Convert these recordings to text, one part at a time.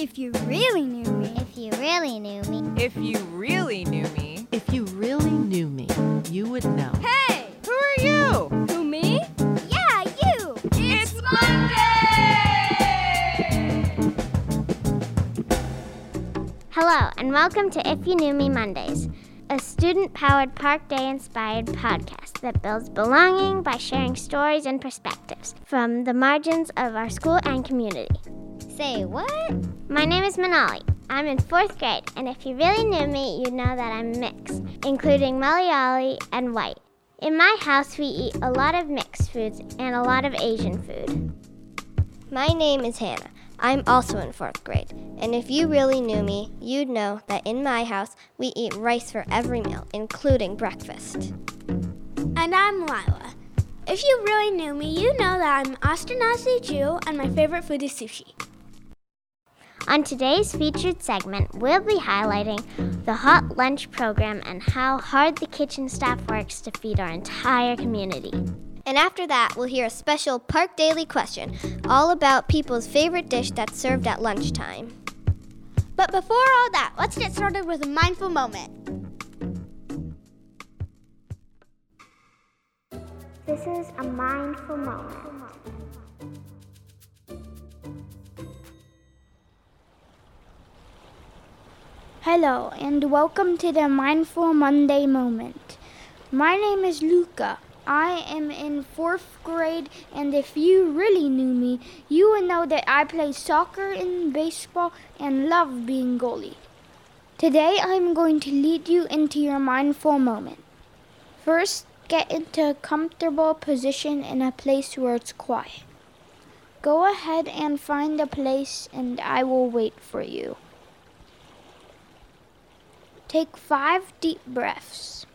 If you really knew me. If you really knew me. If you really knew me. If you really knew me, you would know. Hey! Who are you? Who, me? Yeah, you! It's Monday! Hello, and welcome to If You Knew Me Mondays, a student-powered Park Day-inspired podcast that builds belonging by sharing stories and perspectives from the margins of our school and community. Say what? My name is Manali. I'm in 4th grade, and if you really knew me, you'd know that I'm mixed, including Malayali and white. In my house, we eat a lot of mixed foods and a lot of Asian food. My name is Hannah. I'm also in 4th grade, and if you really knew me, you'd know that in my house, we eat rice for every meal, including breakfast. And I'm Lila. If you really knew me, you'd know that I'm an Ashkenazi Jew, and my favorite food is sushi. On today's featured segment, we'll be highlighting the hot lunch program and how hard the kitchen staff works to feed our entire community. And after that, we'll hear a special Park Daily question all about people's favorite dish that's served at lunchtime. But before all that, let's get started with a mindful moment. This is a mindful moment. Hello, and welcome to the Mindful Monday moment. My name is Luca. I am in 4th grade, and if you really knew me, you would know that I play soccer and baseball and love being goalie. Today, I'm going to lead you into your mindful moment. First, get into a comfortable position in a place where it's quiet. Go ahead and find a place, and I will wait for you. Take 5 deep breaths.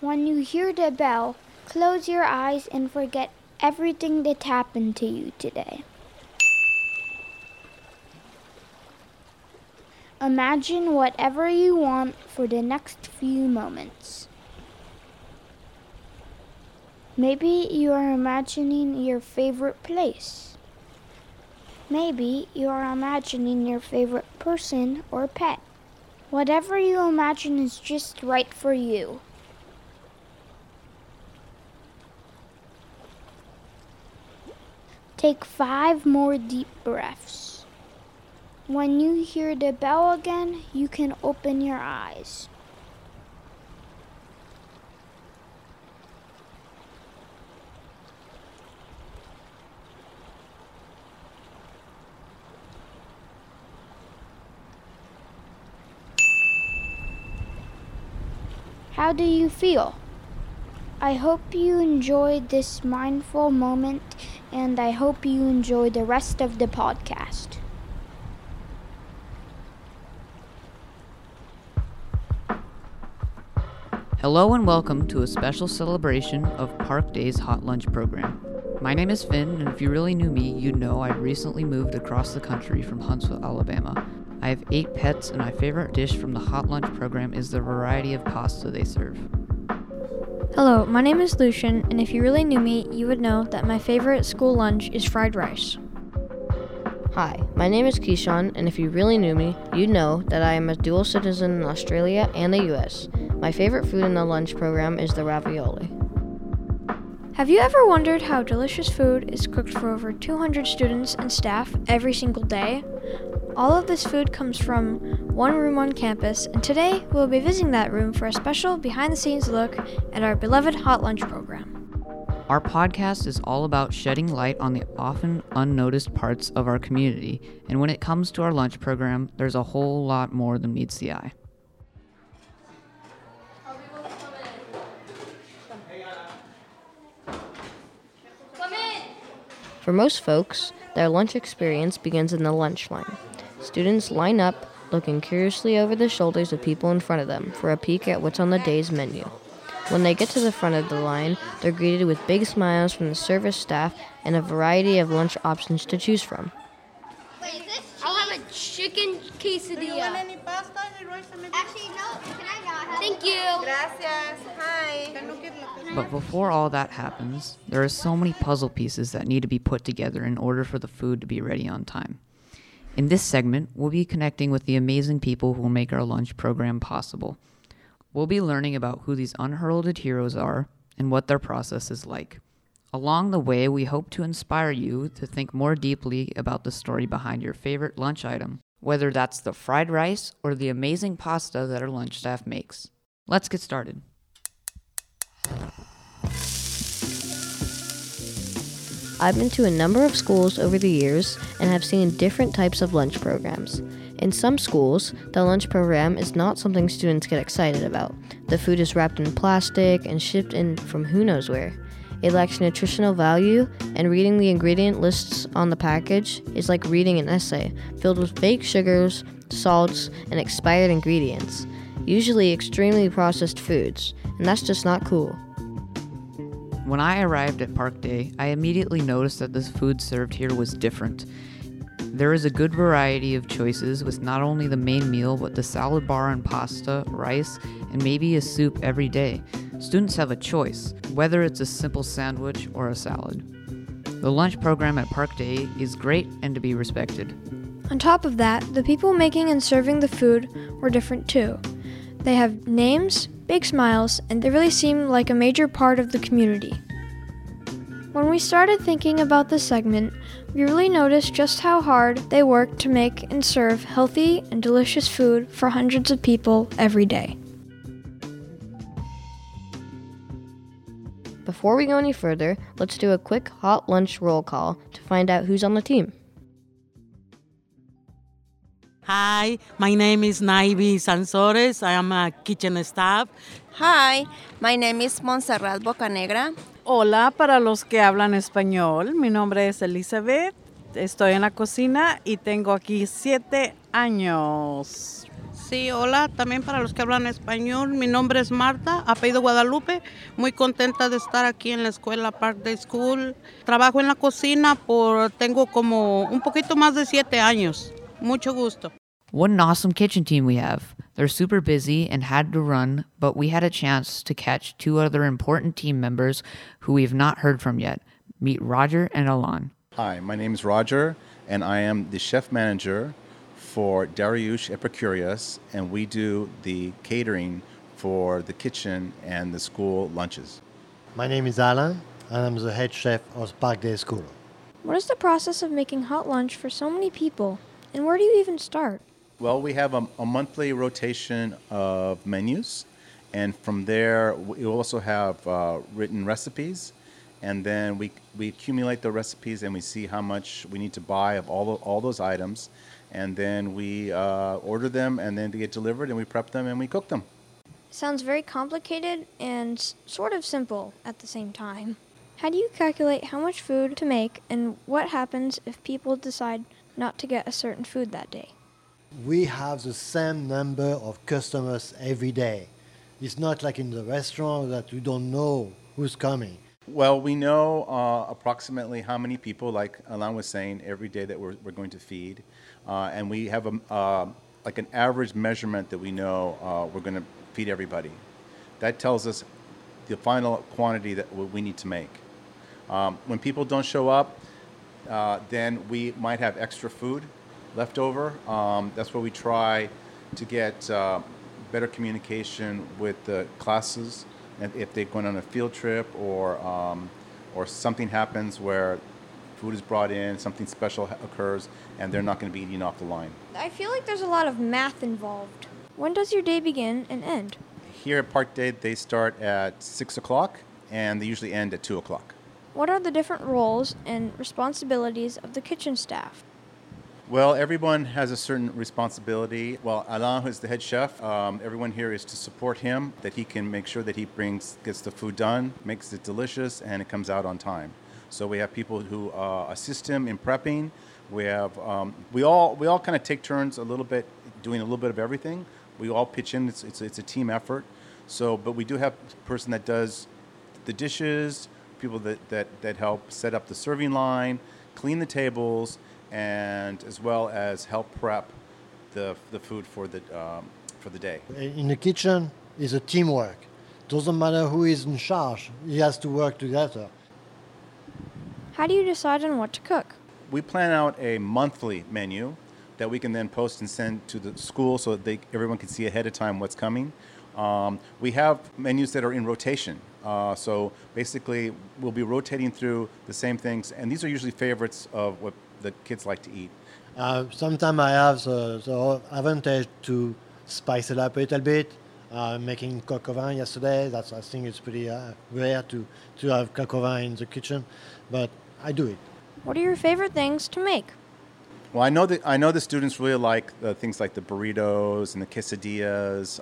When you hear the bell, close your eyes and forget everything that happened to you today. Imagine whatever you want for the next few moments. Maybe you are imagining your favorite place. Maybe you are imagining your favorite person or pet. Whatever you imagine is just right for you. Take 5 more deep breaths. When you hear the bell again, you can open your eyes. How do you feel? I hope you enjoyed this mindful moment, and I hope you enjoy the rest of the podcast. Hello and welcome to a special celebration of Park Day's Hot Lunch Program. My name is Finn, and if you really knew me, you'd know I've recently moved across the country from Huntsville, Alabama. I have 8 pets, and my favorite dish from the Hot Lunch Program is the variety of pasta they serve. Hello, my name is Lucian, and if you really knew me, you would know that my favorite school lunch is fried rice. Hi, my name is Keyshawn, and if you really knew me, you'd know that I am a dual citizen in Australia and the US. My favorite food in the lunch program is the ravioli. Have you ever wondered how delicious food is cooked for over 200 students and staff every single day? All of this food comes from one room on campus, and today we'll be visiting that room for a special behind-the-scenes look at our beloved Hot Lunch program. Our podcast is all about shedding light on the often unnoticed parts of our community, and when it comes to our lunch program, there's a whole lot more than meets the eye. For most folks, their lunch experience begins in the lunch line. Students line up, looking curiously over the shoulders of people in front of them for a peek at what's on the day's menu. When they get to the front of the line, they're greeted with big smiles from the service staff and a variety of lunch options to choose from. Wait, is this cheese? I'll have a chicken quesadilla. Do you want any pasta? Actually, no. Can I not have Thank you. Gracias. Hi. But before all that happens, there are so many puzzle pieces that need to be put together in order for the food to be ready on time. In this segment, we'll be connecting with the amazing people who make our lunch program possible. We'll be learning about who these unheralded heroes are and what their process is like. Along the way, we hope to inspire you to think more deeply about the story behind your favorite lunch item, whether that's the fried rice or the amazing pasta that our lunch staff makes. Let's get started. I've been to a number of schools over the years and have seen different types of lunch programs. In some schools, the lunch program is not something students get excited about. The food is wrapped in plastic and shipped in from who knows where. It lacks nutritional value, and reading the ingredient lists on the package is like reading an essay, filled with fake sugars, salts, and expired ingredients, usually extremely processed foods, and that's just not cool. When I arrived at Park Day, I immediately noticed that this food served here was different. There is a good variety of choices with not only the main meal, but the salad bar and pasta, rice, and maybe a soup every day. Students have a choice, whether it's a simple sandwich or a salad. The lunch program at Park Day is great and to be respected. On top of that, the people making and serving the food were different too. They have names, big smiles, and they really seem like a major part of the community. When we started thinking about this segment, we really noticed just how hard they work to make and serve healthy and delicious food for hundreds of people every day. Before we go any further, let's do a quick hot lunch roll call to find out who's on the team. Hi, my name is Naibi Sansores. I am a kitchen staff. Hi, my name is Montserrat Bocanegra. Hola, para los que hablan español. Mi nombre es Elizabeth. Estoy en la cocina y tengo aquí 7 años. Sí, hola, también para los que hablan español, mi nombre es Marta, apellido Guadalupe, muy contenta de estar aquí en la escuela Park Day School. Trabajo en la cocina tengo como un poquito más de 7 años, mucho gusto. What an awesome kitchen team we have. They're super busy and had to run, but we had a chance to catch 2 other important team members who we've not heard from yet. Meet Roger and Alain. Hi, my name is Roger, and I am the chef manager for Dariush Epicurious, and we do the catering for the kitchen and the school lunches. My name is Alain, and I'm the head chef of Park Day School. What is the process of making hot lunch for so many people, and where do you even start? Well, we have a monthly rotation of menus, and from there we also have written recipes, and then we accumulate the recipes and we see how much we need to buy of all those items. And then we order them, and then they get delivered, and we prep them, and we cook them. Sounds very complicated and sort of simple at the same time. How do you calculate how much food to make, and what happens if people decide not to get a certain food that day? We have the same number of customers every day. It's not like in the restaurant that you don't know who's coming. Well, we know approximately how many people, like Alain was saying, every day that we're going to feed. And we have an average measurement that we know we're going to feed everybody. That tells us the final quantity that we need to make. When people don't show up, then we might have extra food left over. That's where we try to get better communication with the classes. And if they've gone on a field trip or something happens where food is brought in, something special occurs, and they're not going to be eating off the line. I feel like there's a lot of math involved. When does your day begin and end? Here at Park Day, they start at 6 o'clock, and they usually end at 2 o'clock. What are the different roles and responsibilities of the kitchen staff? Well, everyone has a certain responsibility. Well, Alain, who's the head chef, everyone here is to support him, that he can make sure that he gets the food done, makes it delicious, and it comes out on time. So we have people who assist him in prepping. We have we all kind of take turns a little bit, doing a little bit of everything. We all pitch in. It's a team effort. So, but we do have a person that does the dishes, people that help set up the serving line, clean the tables, and as well as help prep the food for the day. In the kitchen, is a teamwork. Doesn't matter who is in charge, he has to work together. How do you decide on what to cook? We plan out a monthly menu that we can then post and send to the school so that everyone can see ahead of time what's coming. We have menus that are in rotation. So basically, we'll be rotating through the same things, and these are usually favorites of what the kids like to eat. Sometimes I have the advantage to spice it up a little bit. Making coq au vin yesterday, I think it's pretty rare to have coq au vin in the kitchen, but I do it. What are your favorite things to make? Well, I know the students really like the things like the burritos and the quesadillas,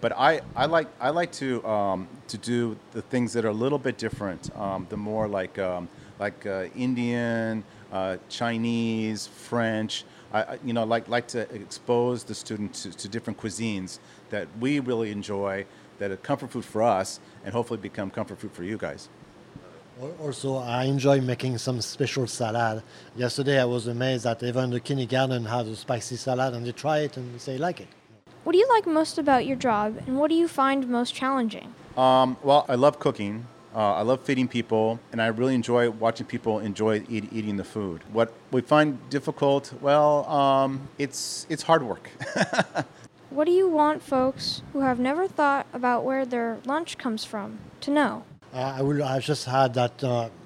but I like to do the things that are a little bit different. The more like Indian, Chinese, French. I like to expose the students to different cuisines that we really enjoy, that are comfort food for us, and hopefully become comfort food for you guys. Also, I enjoy making some special salad. Yesterday, I was amazed that even the kindergarten has a spicy salad, and they try it and they like it. What do you like most about your job, and what do you find most challenging? Well, I love cooking. I love feeding people, and I really enjoy watching people enjoy eating the food. What we find difficult, well, it's hard work. What do you want folks who have never thought about where their lunch comes from to know? I just heard that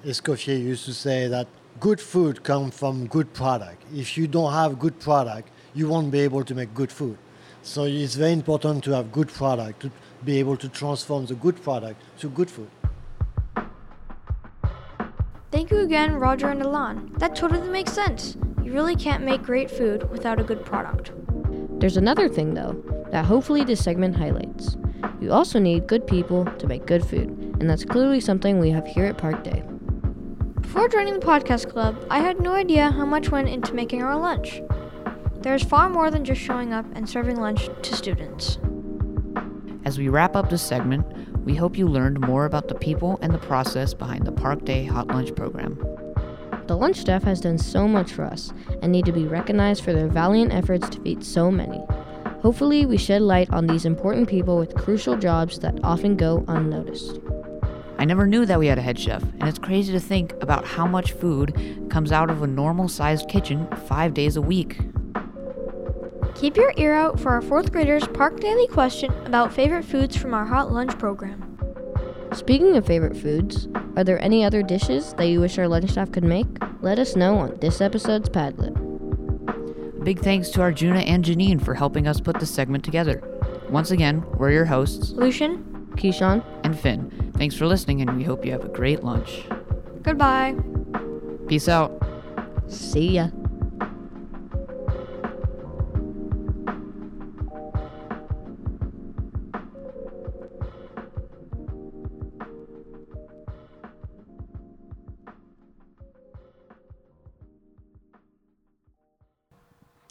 Escoffier used to say that good food comes from good product. If you don't have good product, you won't be able to make good food. So it's very important to have good product, to be able to transform the good product to good food. Thank you again, Roger and Alain. That totally makes sense. You really can't make great food without a good product. There's another thing, though, that hopefully this segment highlights. You also need good people to make good food, and that's clearly something we have here at Park Day. Before joining the podcast club, I had no idea how much went into making our lunch. There's far more than just showing up and serving lunch to students. As we wrap up this segment, we hope you learned more about the people and the process behind the Park Day Hot Lunch program. The lunch staff has done so much for us and need to be recognized for their valiant efforts to feed so many. Hopefully, we shed light on these important people with crucial jobs that often go unnoticed. I never knew that we had a head chef, and it's crazy to think about how much food comes out of a normal-sized kitchen 5 days a week. Keep your ear out for our 4th graders' Park Daily question about favorite foods from our hot lunch program. Speaking of favorite foods, are there any other dishes that you wish our lunch staff could make? Let us know on this episode's Padlet. Big thanks to Arjuna and Janine for helping us put this segment together. Once again, we're your hosts, Lucian, Keyshawn, and Finn. Thanks for listening, and we hope you have a great lunch. Goodbye. Peace out. See ya.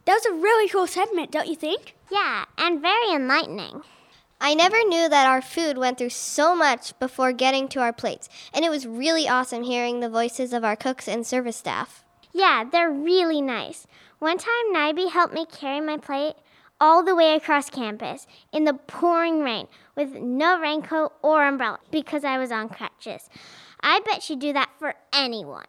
That was a really cool segment, don't you think? Yeah, and very enlightening. I never knew that our food went through so much before getting to our plates, and it was really awesome hearing the voices of our cooks and service staff. Yeah, they're really nice. One time, Naibi helped me carry my plate all the way across campus in the pouring rain with no raincoat or umbrella because I was on crutches. I bet she'd do that for anyone.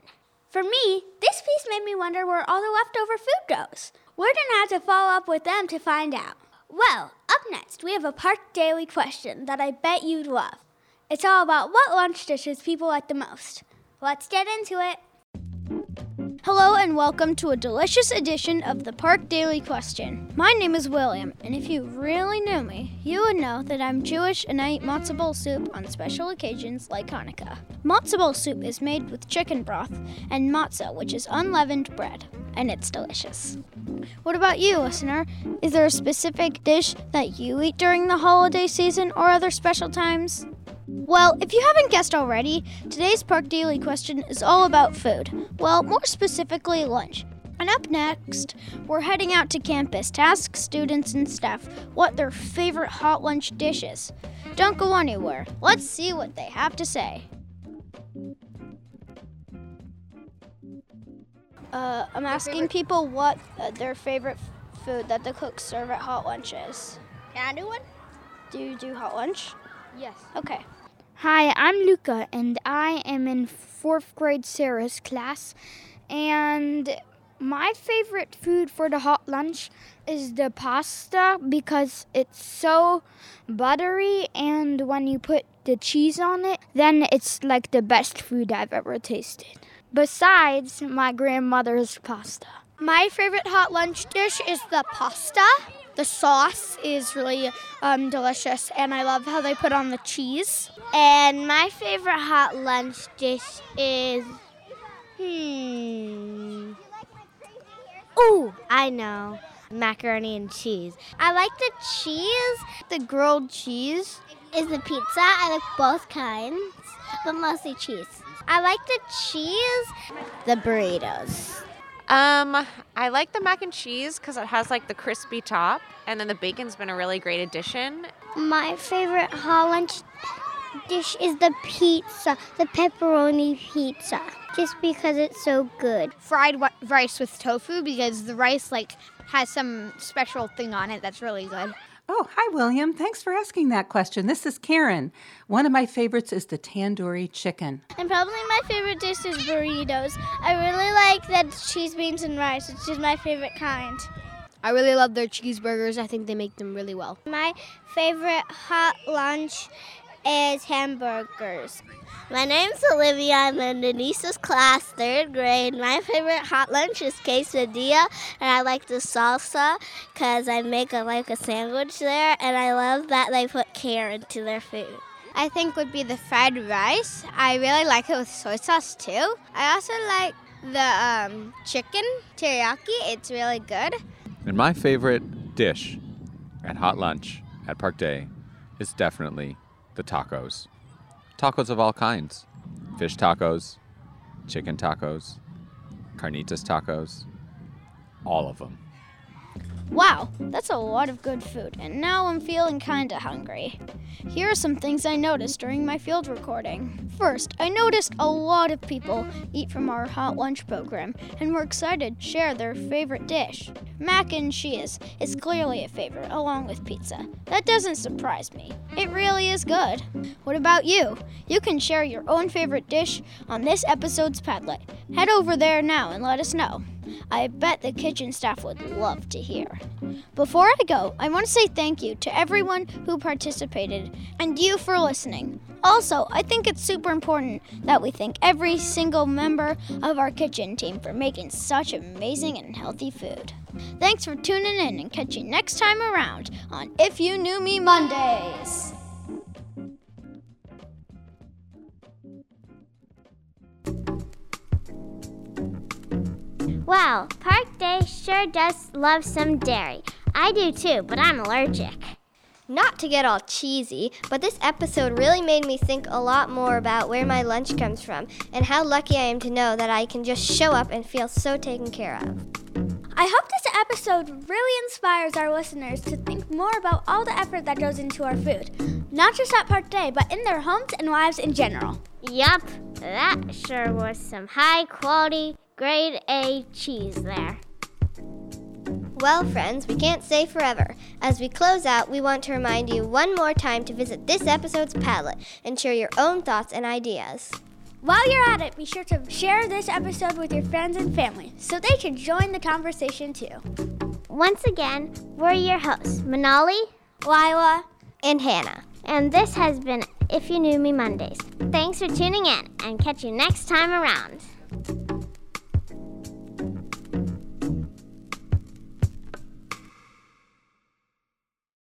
For me, this piece made me wonder where all the leftover food goes. We're going to have to follow up with them to find out. Well, up next, we have a Park Daily question that I bet you'd love. It's all about what lunch dishes people like the most. Let's get into it. Hello and welcome to a delicious edition of the Park Daily question. My name is William, and if you really knew me, you would know that I'm Jewish and I eat matzo ball soup on special occasions like Hanukkah. Matzo ball soup is made with chicken broth and matzah, which is unleavened bread, and it's delicious. What about you, listener? Is there a specific dish that you eat during the holiday season or other special times? Well, if you haven't guessed already, today's Park Daily question is all about food. Well, more specifically, lunch. And up next, we're heading out to campus to ask students and staff what their favorite hot lunch dish is. Don't go anywhere. Let's see what they have to say. I'm asking people what their favorite food that the cooks serve at hot lunch is. Can I do one? Do you do hot lunch? Yes. Okay. Hi, I'm Luca, and I am in 4th grade Sarah's class. And my favorite food for the hot lunch is the pasta because it's so buttery, and when you put the cheese on it, then it's like the best food I've ever tasted, besides my grandmother's pasta. My favorite hot lunch dish is the pasta. The sauce is really delicious, and I love how they put on the cheese. And my favorite hot lunch dish is, oh, I know, macaroni and cheese. I like the cheese, the grilled cheese. Is the pizza. I like both kinds, but mostly cheese. I like the cheese, the burritos. I like the mac and cheese because it has like the crispy top, and then the bacon's been a really great addition. My favorite hot lunch dish is the pizza, the pepperoni pizza, just because it's so good. Fried rice with tofu because the rice like has some special thing on it that's really good. Oh, hi, William. Thanks for asking that question. This is Karen. One of my favorites is the tandoori chicken. And probably my favorite dish is burritos. I really like that cheese, beans, and rice, which is my favorite kind. I really love their cheeseburgers. I think they make them really well. My favorite hot lunch is hamburgers. My name's Olivia. I'm in Denise's class, 3rd grade. My favorite hot lunch is quesadilla, and I like the salsa because I make a sandwich there, and I love that they put care into their food. I think would be the fried rice. I really like it with soy sauce too. I also like the chicken teriyaki. It's really good. And my favorite dish at hot lunch at Park Day is definitely the tacos. Tacos of all kinds. Fish tacos, chicken tacos, carnitas tacos, all of them. Wow, that's a lot of good food, and now I'm feeling kinda hungry. Here are some things I noticed during my field recording. First, I noticed a lot of people eat from our hot lunch program and were excited to share their favorite dish. Mac and cheese is clearly a favorite, along with pizza. That doesn't surprise me. It really is good. What about you? You can share your own favorite dish on this episode's Padlet. Head over there now and let us know. I bet the kitchen staff would love to hear. Before I go, I want to say thank you to everyone who participated and you for listening. Also, I think it's super important that we thank every single member of our kitchen team for making such amazing and healthy food. Thanks for tuning in, and catch you next time around on If You Knew Me Mondays. Wow, Park Day sure does love some dairy. I do too, but I'm allergic. Not to get all cheesy, but this episode really made me think a lot more about where my lunch comes from and how lucky I am to know that I can just show up and feel so taken care of. I hope this episode really inspires our listeners to think more about all the effort that goes into our food, not just at Park Day, but in their homes and lives in general. Yup, that sure was some high quality grade A cheese there. Well, friends, we can't say forever. As we close out, we want to remind you one more time to visit this episode's Padlet and share your own thoughts and ideas. While you're at it, be sure to share this episode with your friends and family so they can join the conversation too. Once again, we're your hosts, Manali, Lila, and Hannah. And this has been If You Knew Me Mondays. Thanks for tuning in, and catch you next time around.